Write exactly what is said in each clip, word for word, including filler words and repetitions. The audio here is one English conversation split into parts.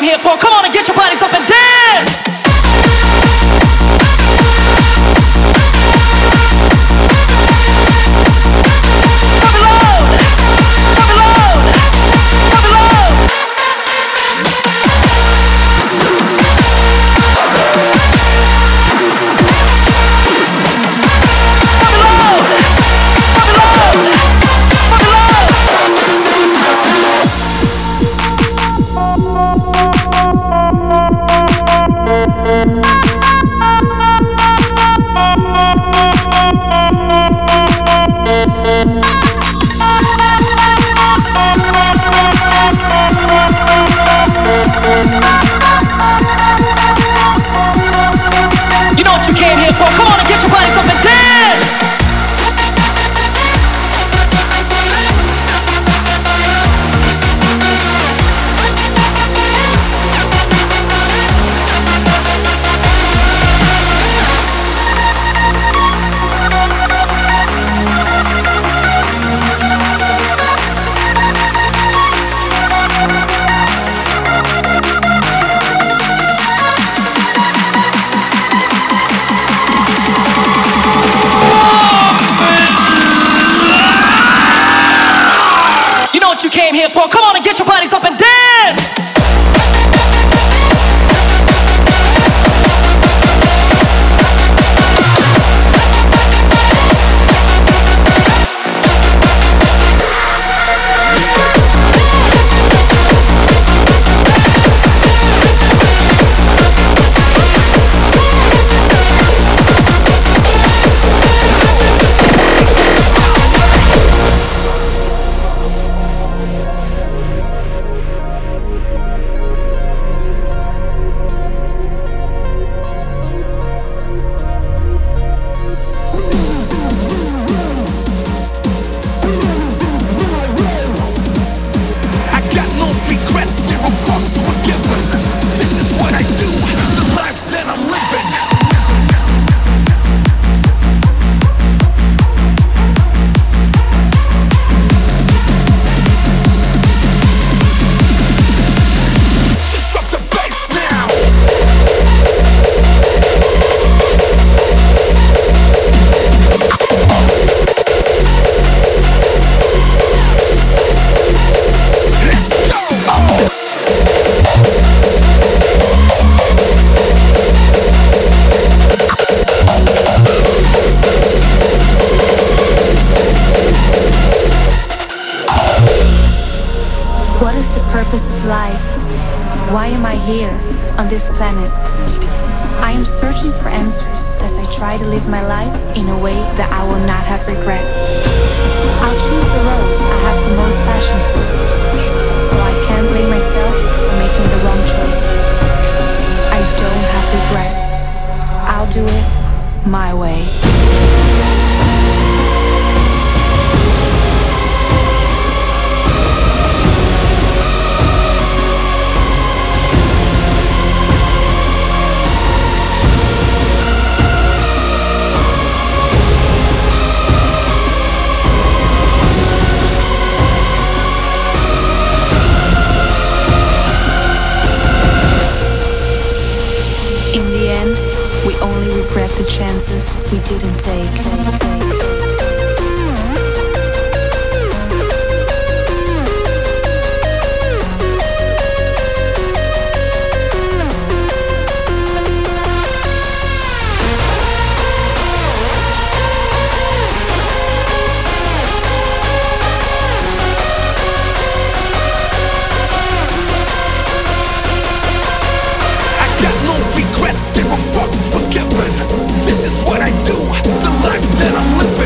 came here for. Come on and get your bodies up and dance. You came here for. Come on and get your bodies up and dance. Regrets, zero fucks were given. This is what I do, the life that I'm living.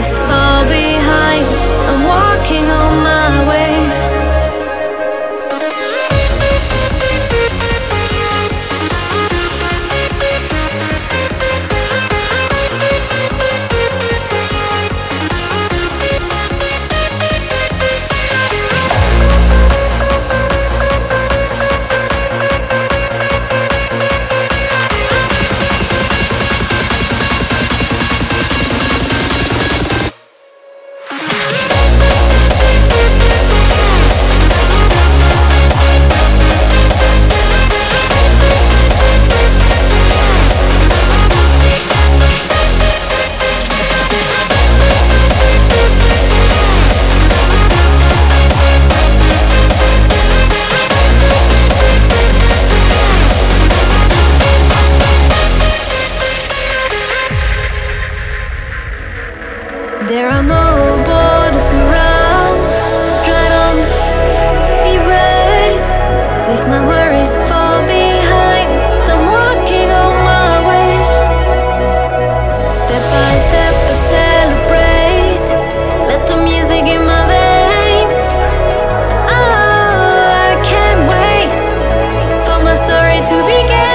was far behind. I'm walking on my way. There are no borders around. Straight on, be brave. Leave my worries far behind. I'm walking on my wave. Step by step I celebrate. Let the music in my veins. Oh, I can't wait for my story to begin.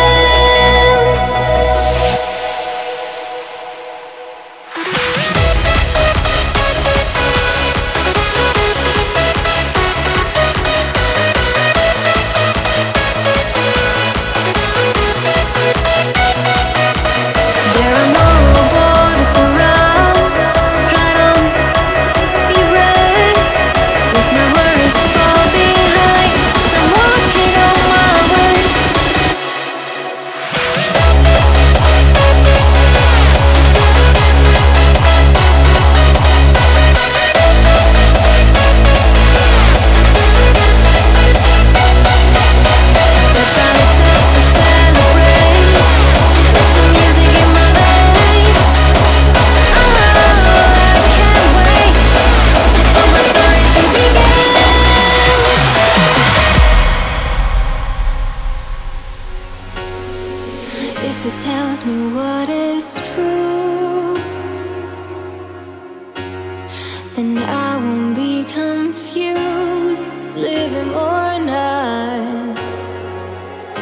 If it tells me what is true, then I won't be confused, living or not,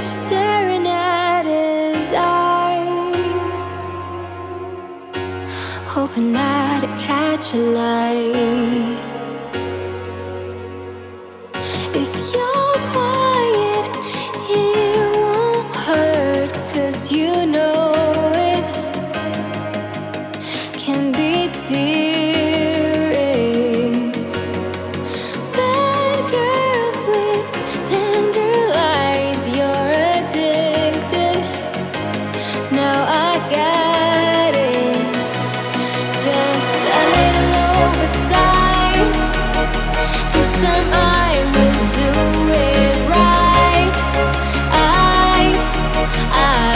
staring at his eyes, hoping not to catch a light. If you're quiet, it won't hurt, 'cause you know it can be teary. Bad girls with tender lies, you're addicted. Now I got it. Just a little oversized. This time I will do it right. I, I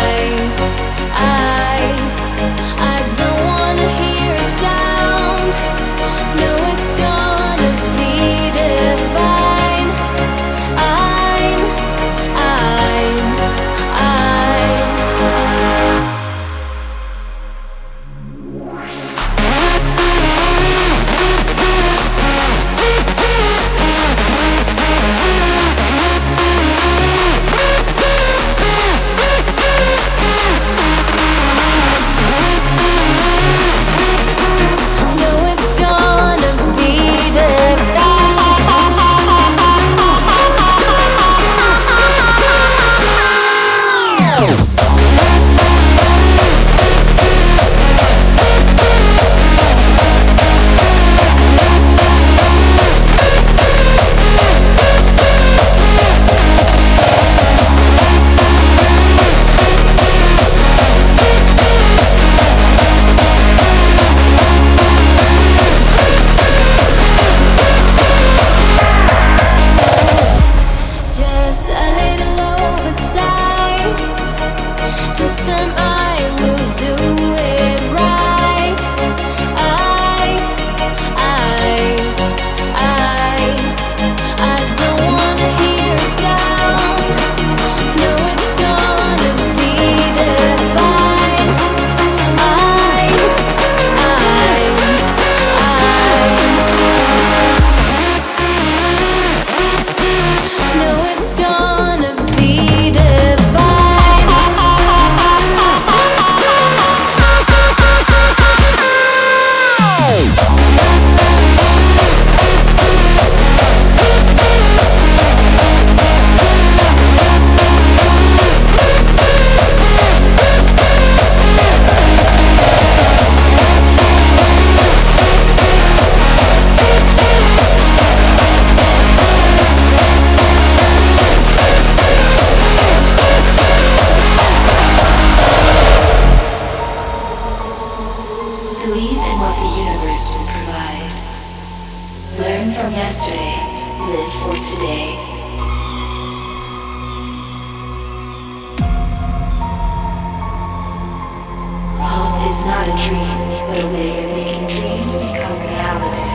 Believe in what the universe will provide. Learn from yesterday, live for today. Hope is not a dream, but a way of making dreams become reality.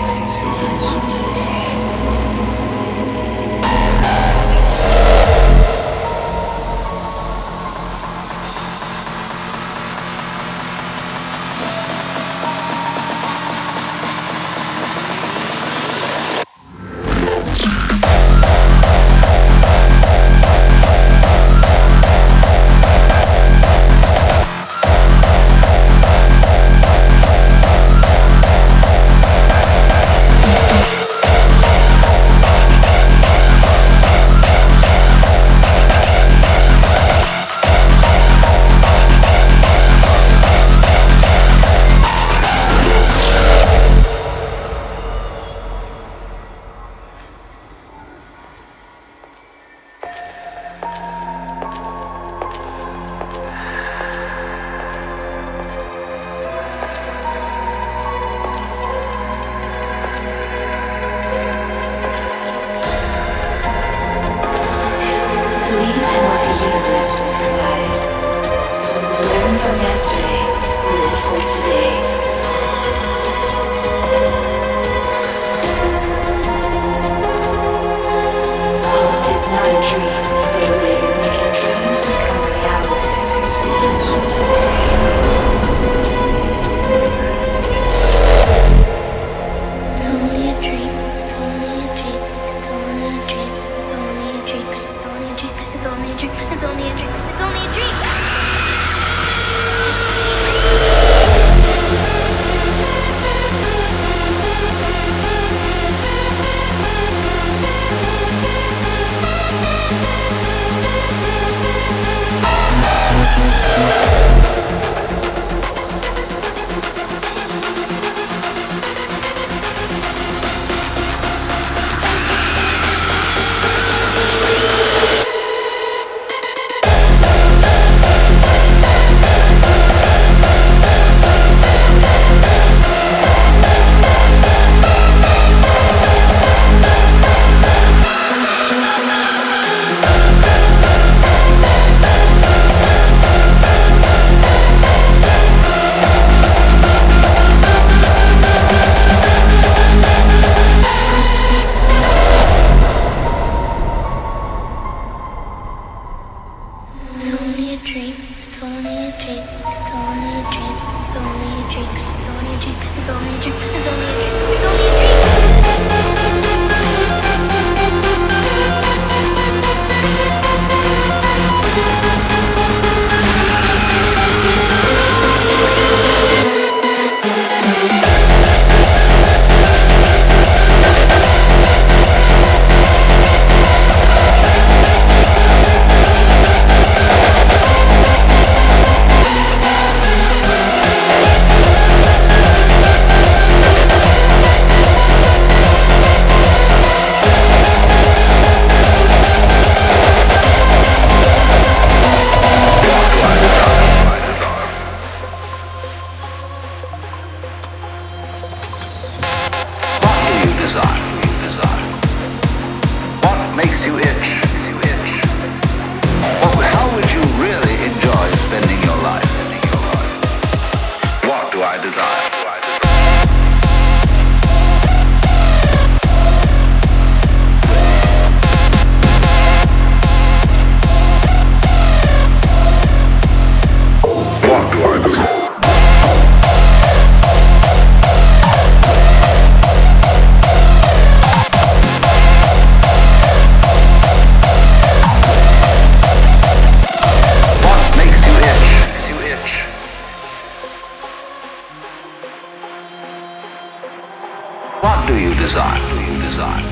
design.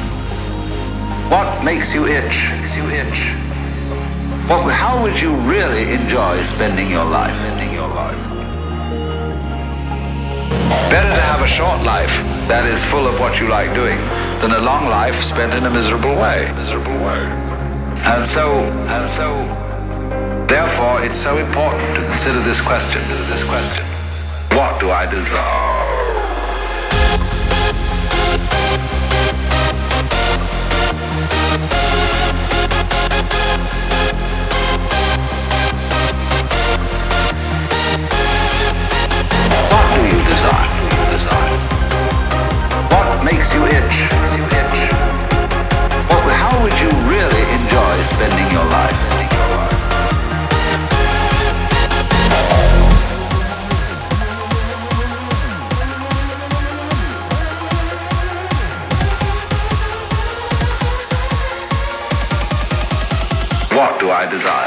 What makes you itch? Makes you itch. What? How would you really enjoy spending your life? Spending your life. Better to have a short life that is full of what you like doing than a long life spent in a miserable way. Miserable way. And so, and so, therefore, it's so important to consider this question. Consider this question. What do I desire? Spending your life. What do I desire?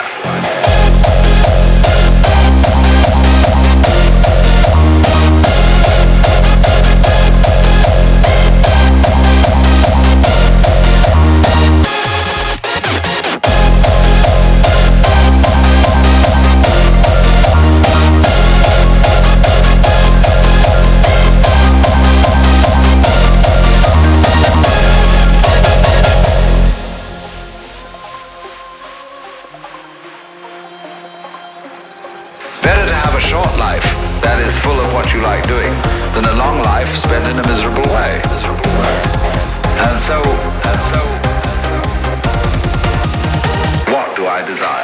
Short life that is full of what you like doing than a long life spent in a miserable way. Miserable way. And so, and so, and so, and so, what do I desire?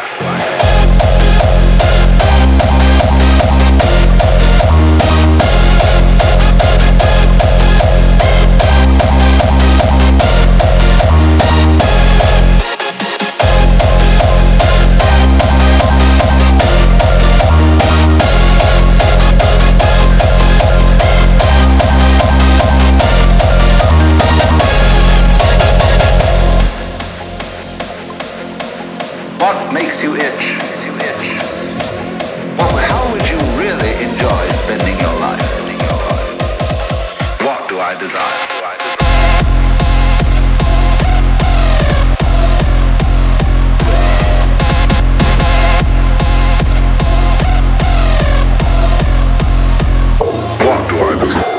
What makes you itch? Makes you itch. What, how would you really enjoy spending your life? Spending your life? What do I desire? Do I desire?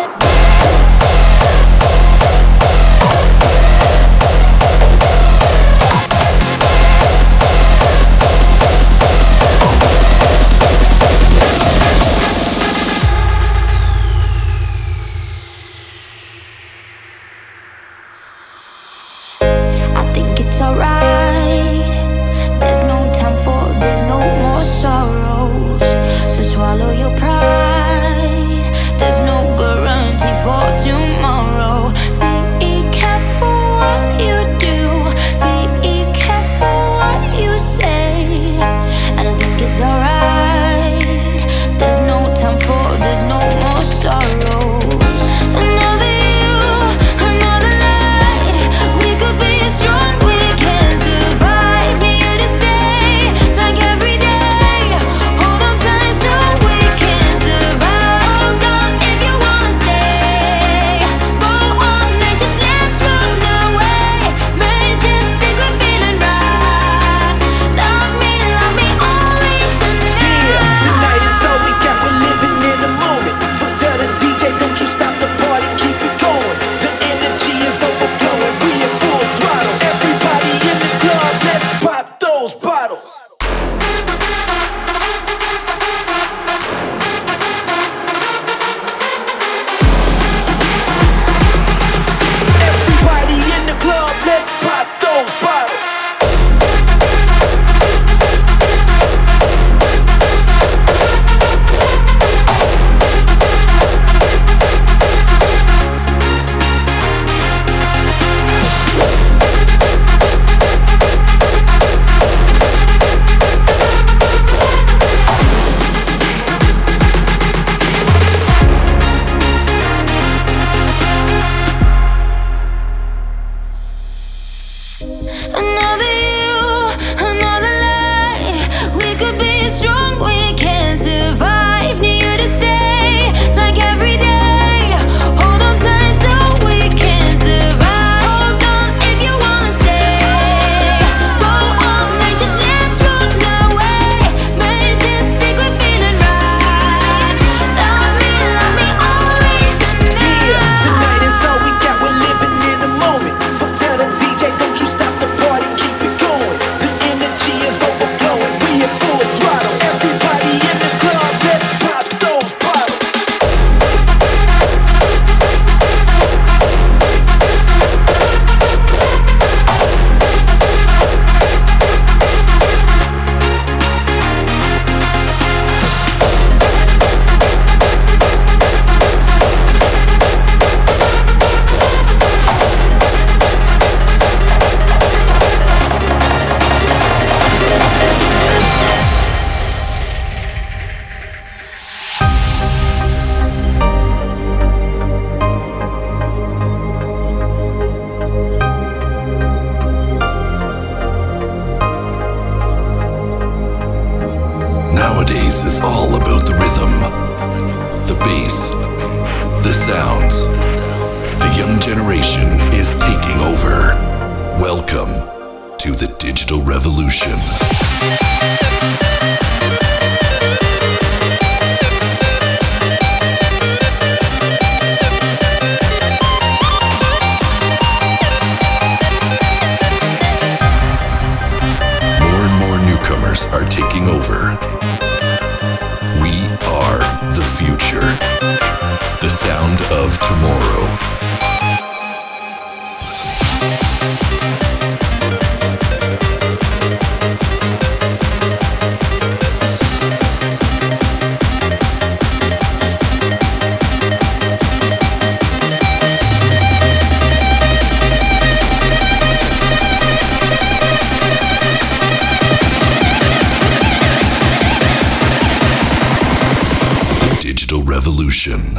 space, the sounds. The young generation is taking over. Welcome to the digital revolution. Are taking over. We are the future. The sound of tomorrow. Revolution.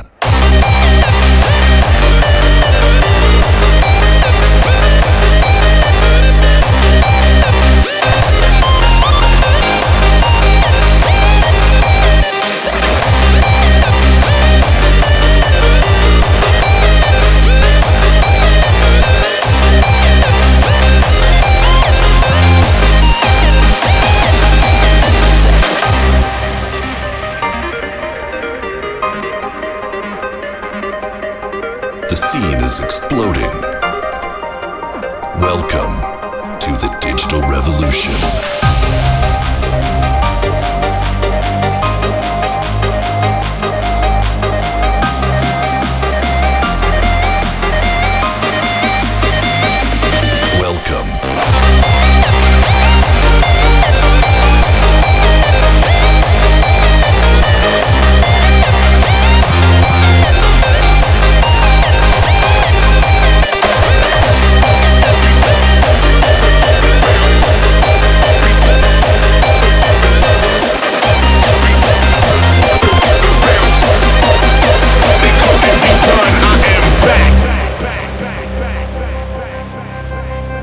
The scene is exploding. Welcome to the digital revolution.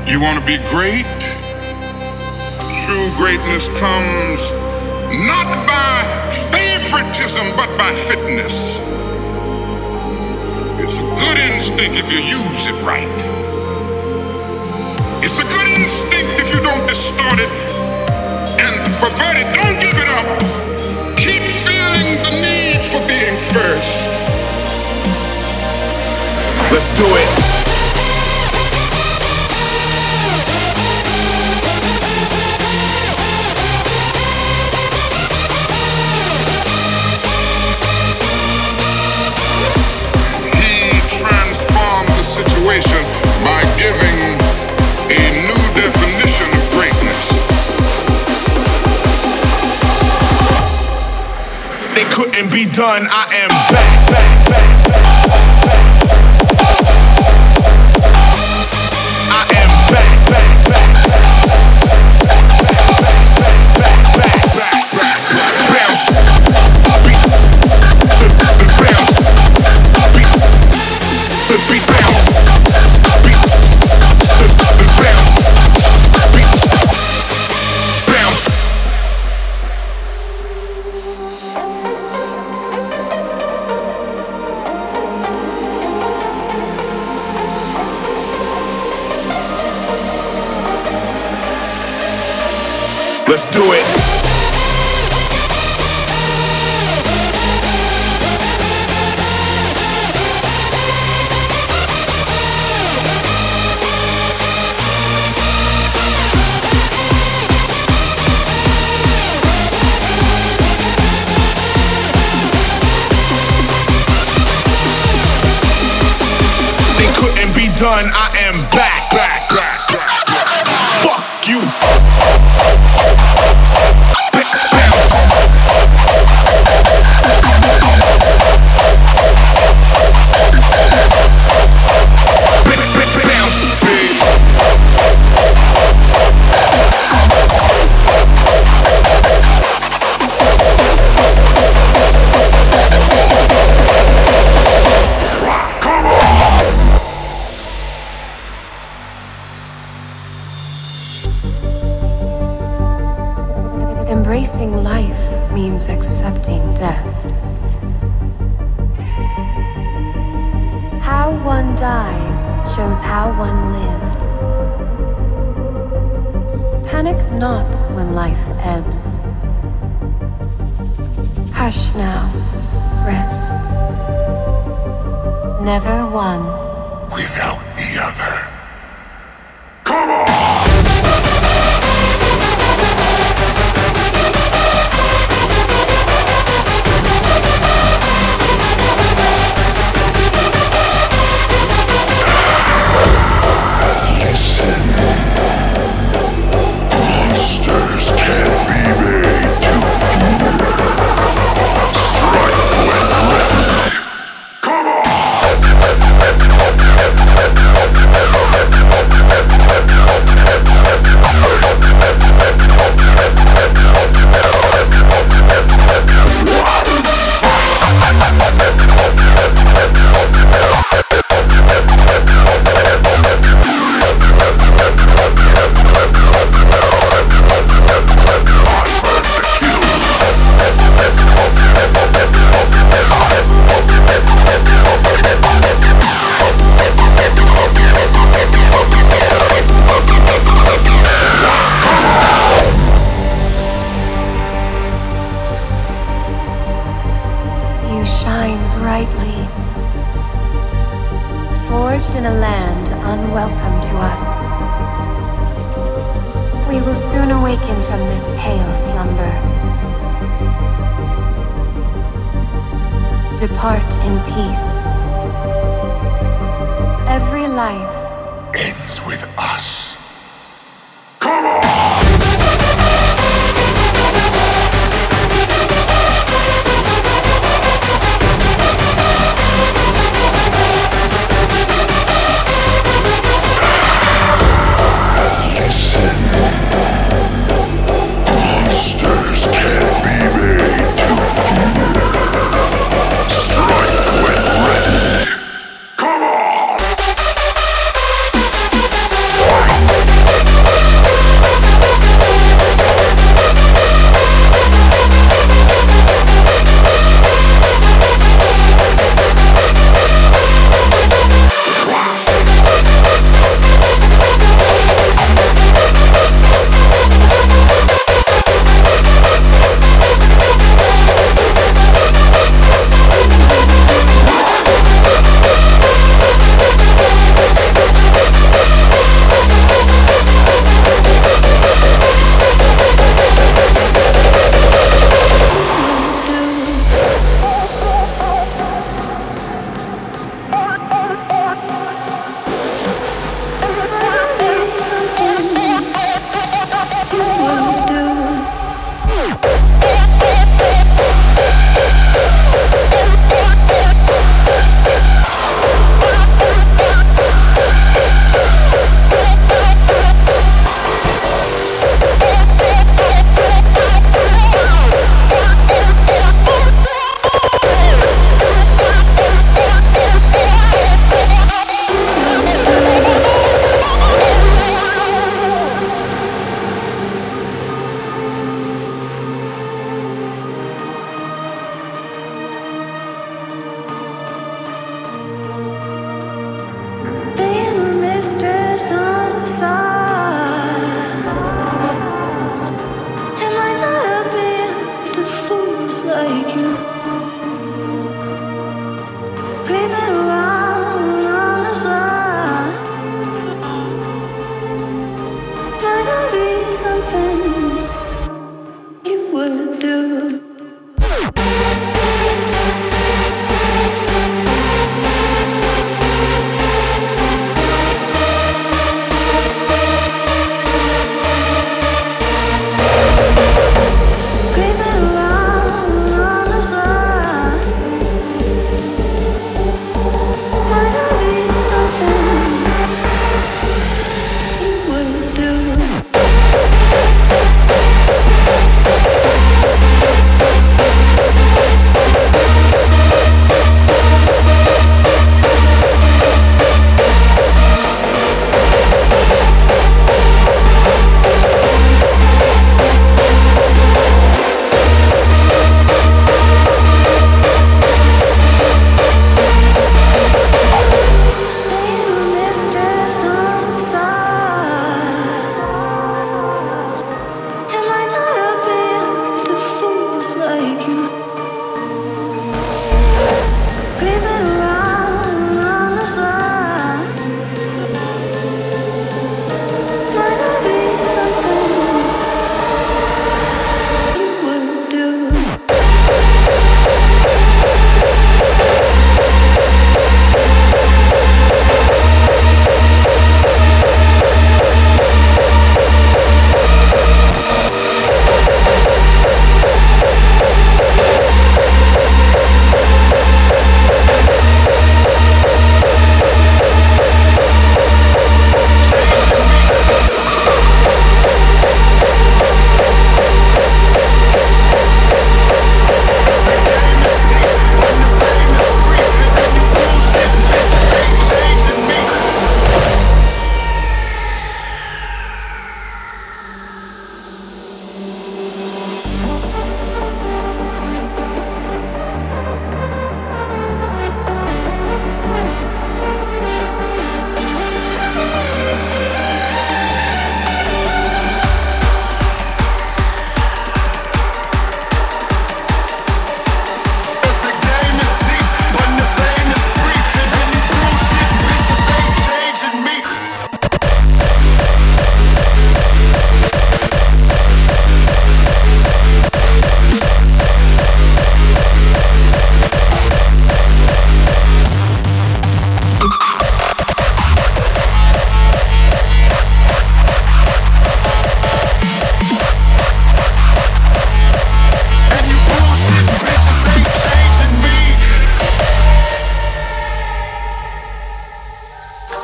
You want to be great? True greatness comes not by favoritism, but by fitness. It's a good instinct if you use it right. It's a good instinct if you don't distort it and pervert it. Don't give it up. Keep feeling the need for being first. Let's do it. Situation by giving a new definition of greatness. They couldn't be done. I am back, back, back, back, back, back. Let's do it. They couldn't be done. I am back, back, back, back, back. Fuck you. Embracing life means accepting death. one dies shows how one lived. Panic not when life ebbs. Hush now, rest. Never one without the other. Come on! Forged in a land unwelcome to us, we will soon awaken from this pale slumber. Depart in peace. Every life ends with us.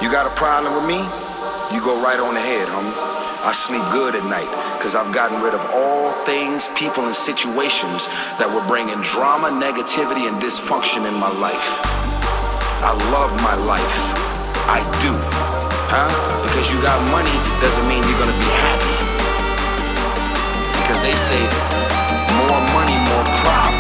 You got a problem with me? You go right on ahead, homie. I sleep good at night, cause I've gotten rid of all things, people, and situations that were bringing drama, negativity, and dysfunction in my life. I love my life. I do. Huh? Because you got money doesn't mean you're gonna be happy. Because they say, more money, more problems.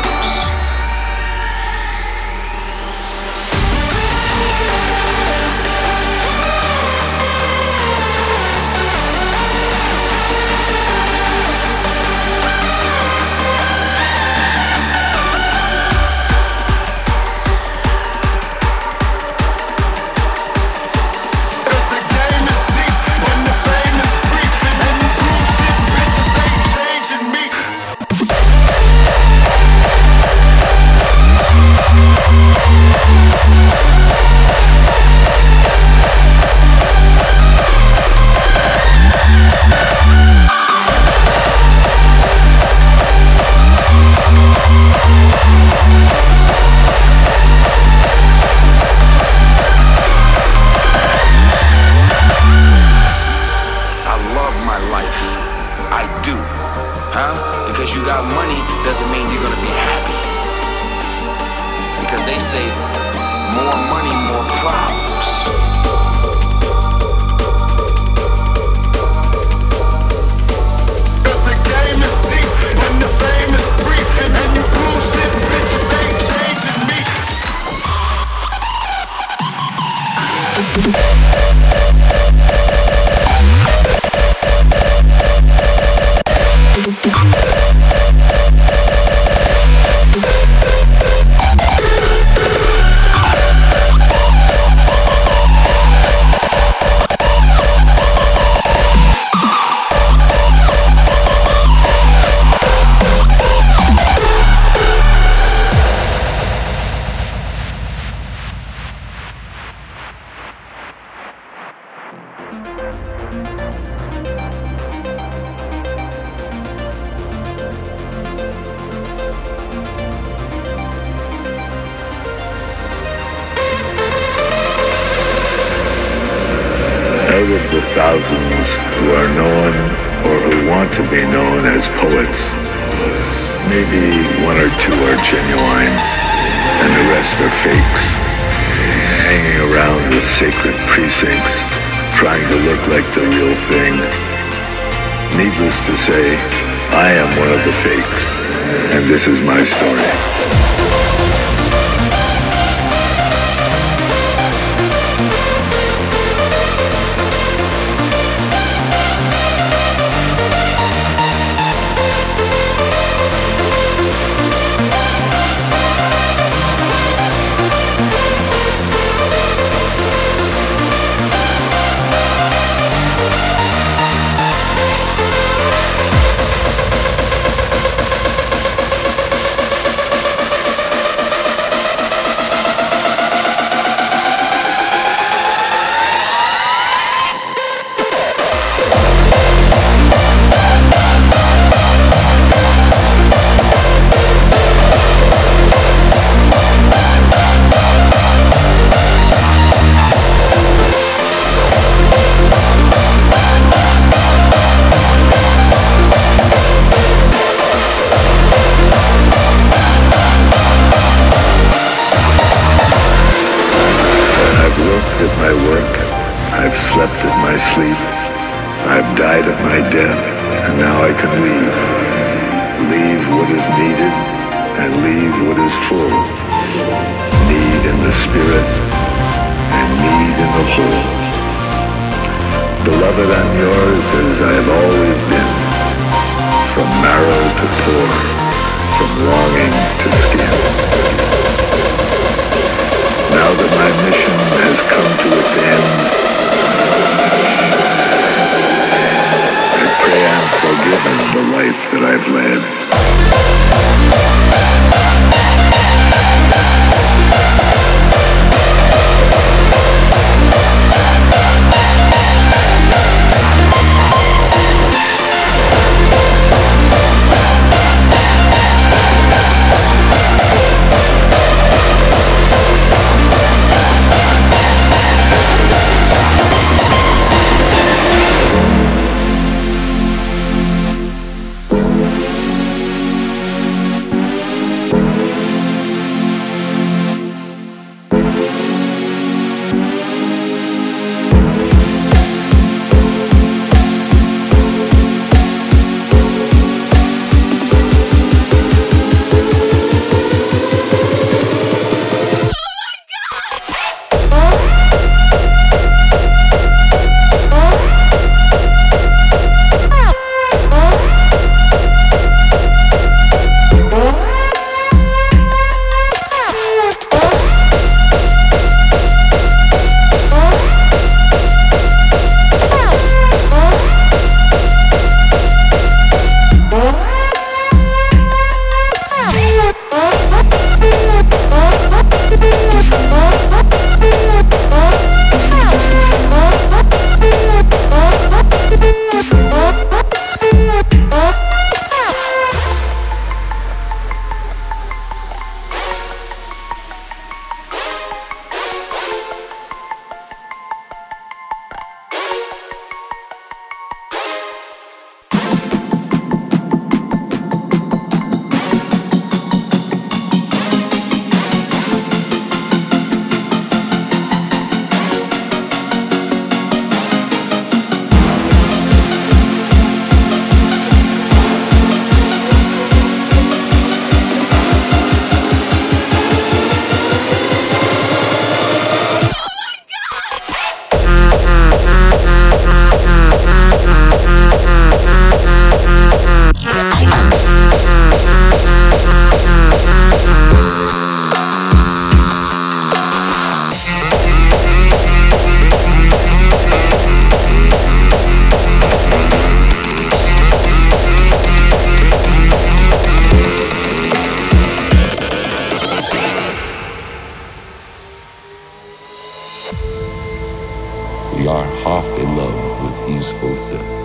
we are half in love with easeful death.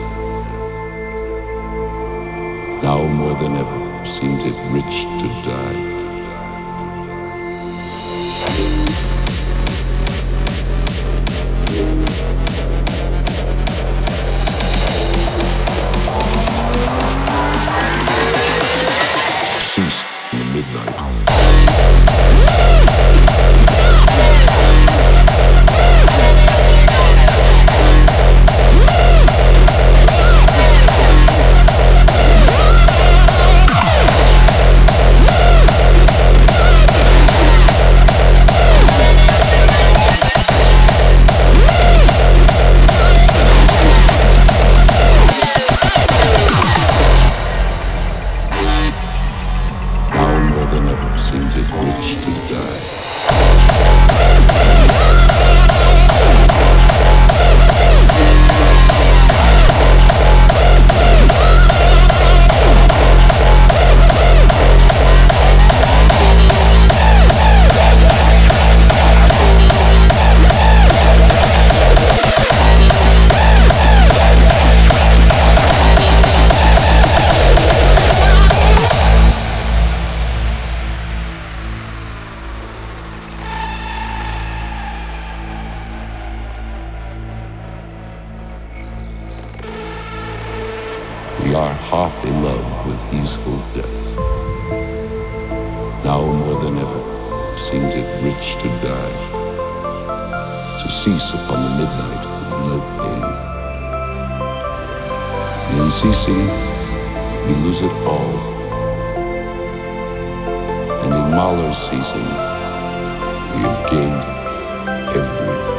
Now more than ever seems it rich to die. Cease in the midnight. We are half in love with easeful death. Now more than ever seems it rich to die, to cease upon the midnight with no pain. In ceasing, we lose it all, and in Mahler's ceasing, we have gained everything.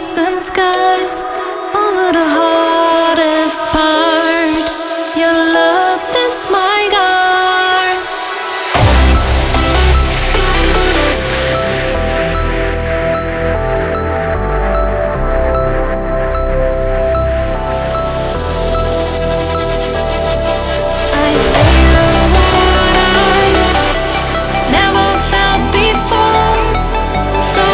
and skies, all of the hardest part. Your love is my guard. I feel what I never felt before. So.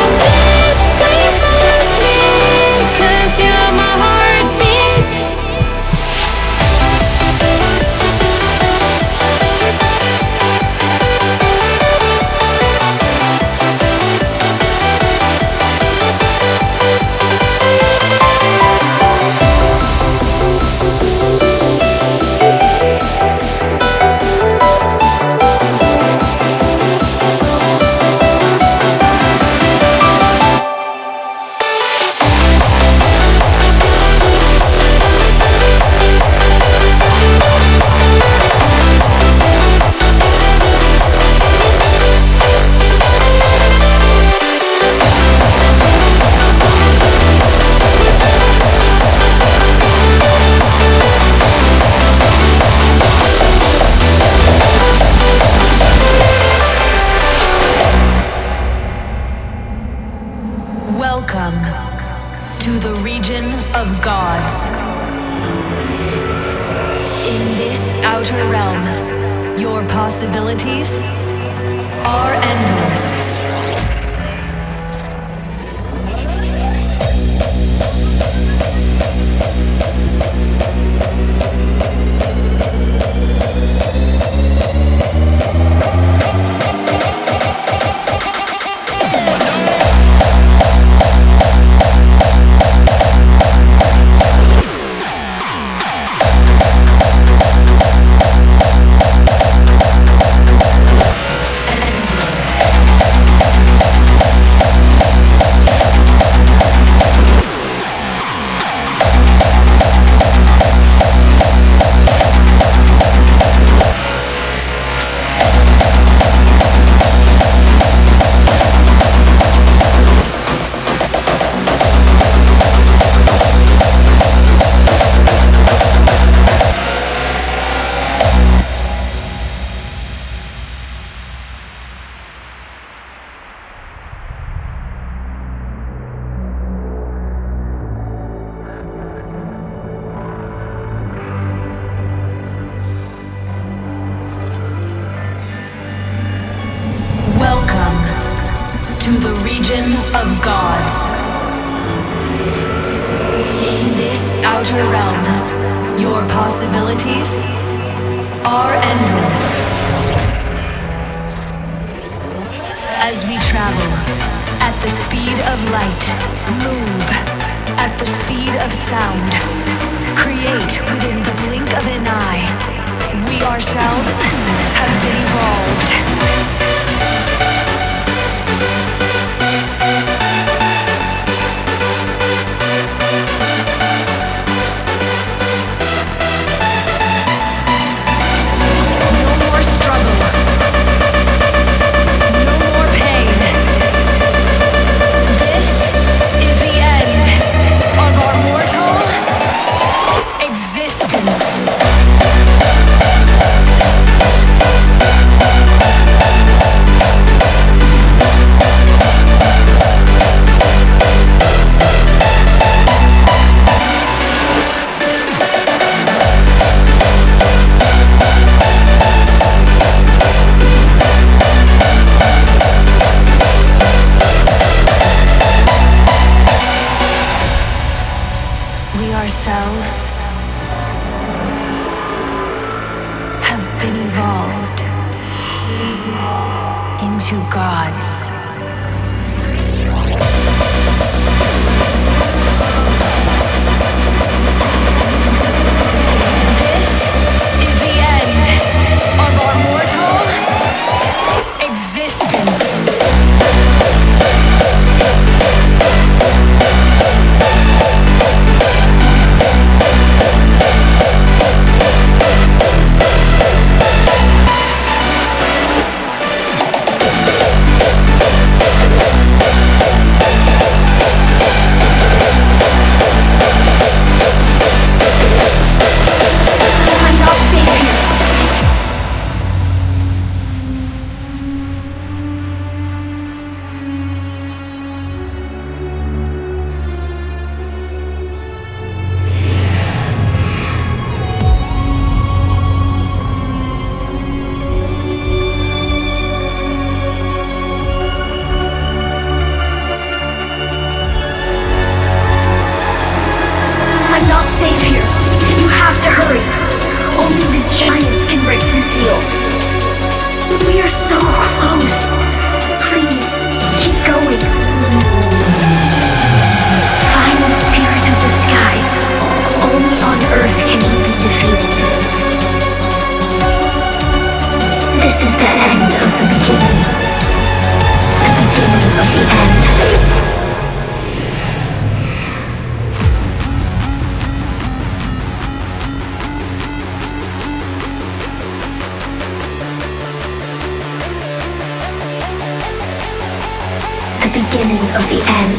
Welcome to the region of gods. In this outer realm, your possibilities are endless. To the region of gods. In this outer realm, your possibilities are endless. As we travel at the speed of light, move at the speed of sound, create within the blink of an eye, we ourselves have been evolved. Ourselves have been evolved into gods. This is the end of our mortal existence. We'll be right back. not safe here. You have to hurry. Only the giants can break the seal. We are so close. Please, keep going. Find the spirit of the sky. Only on Earth can he be defeated. This is the end of the beginning. The beginning of the end. Beginning of the end.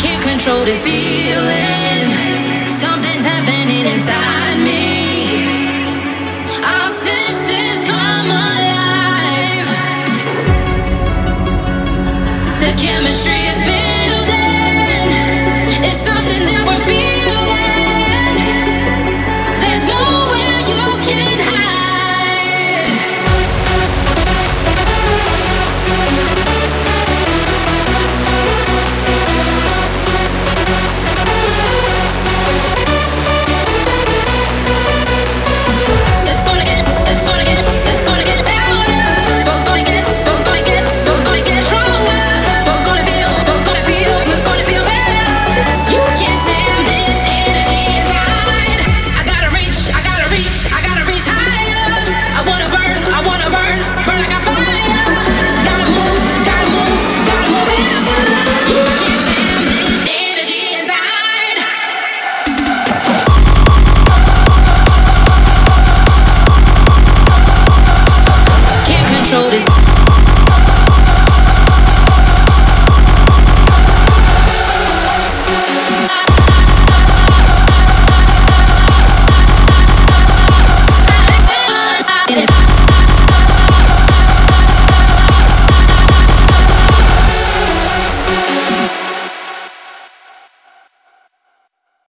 Control this feeling, something's happening.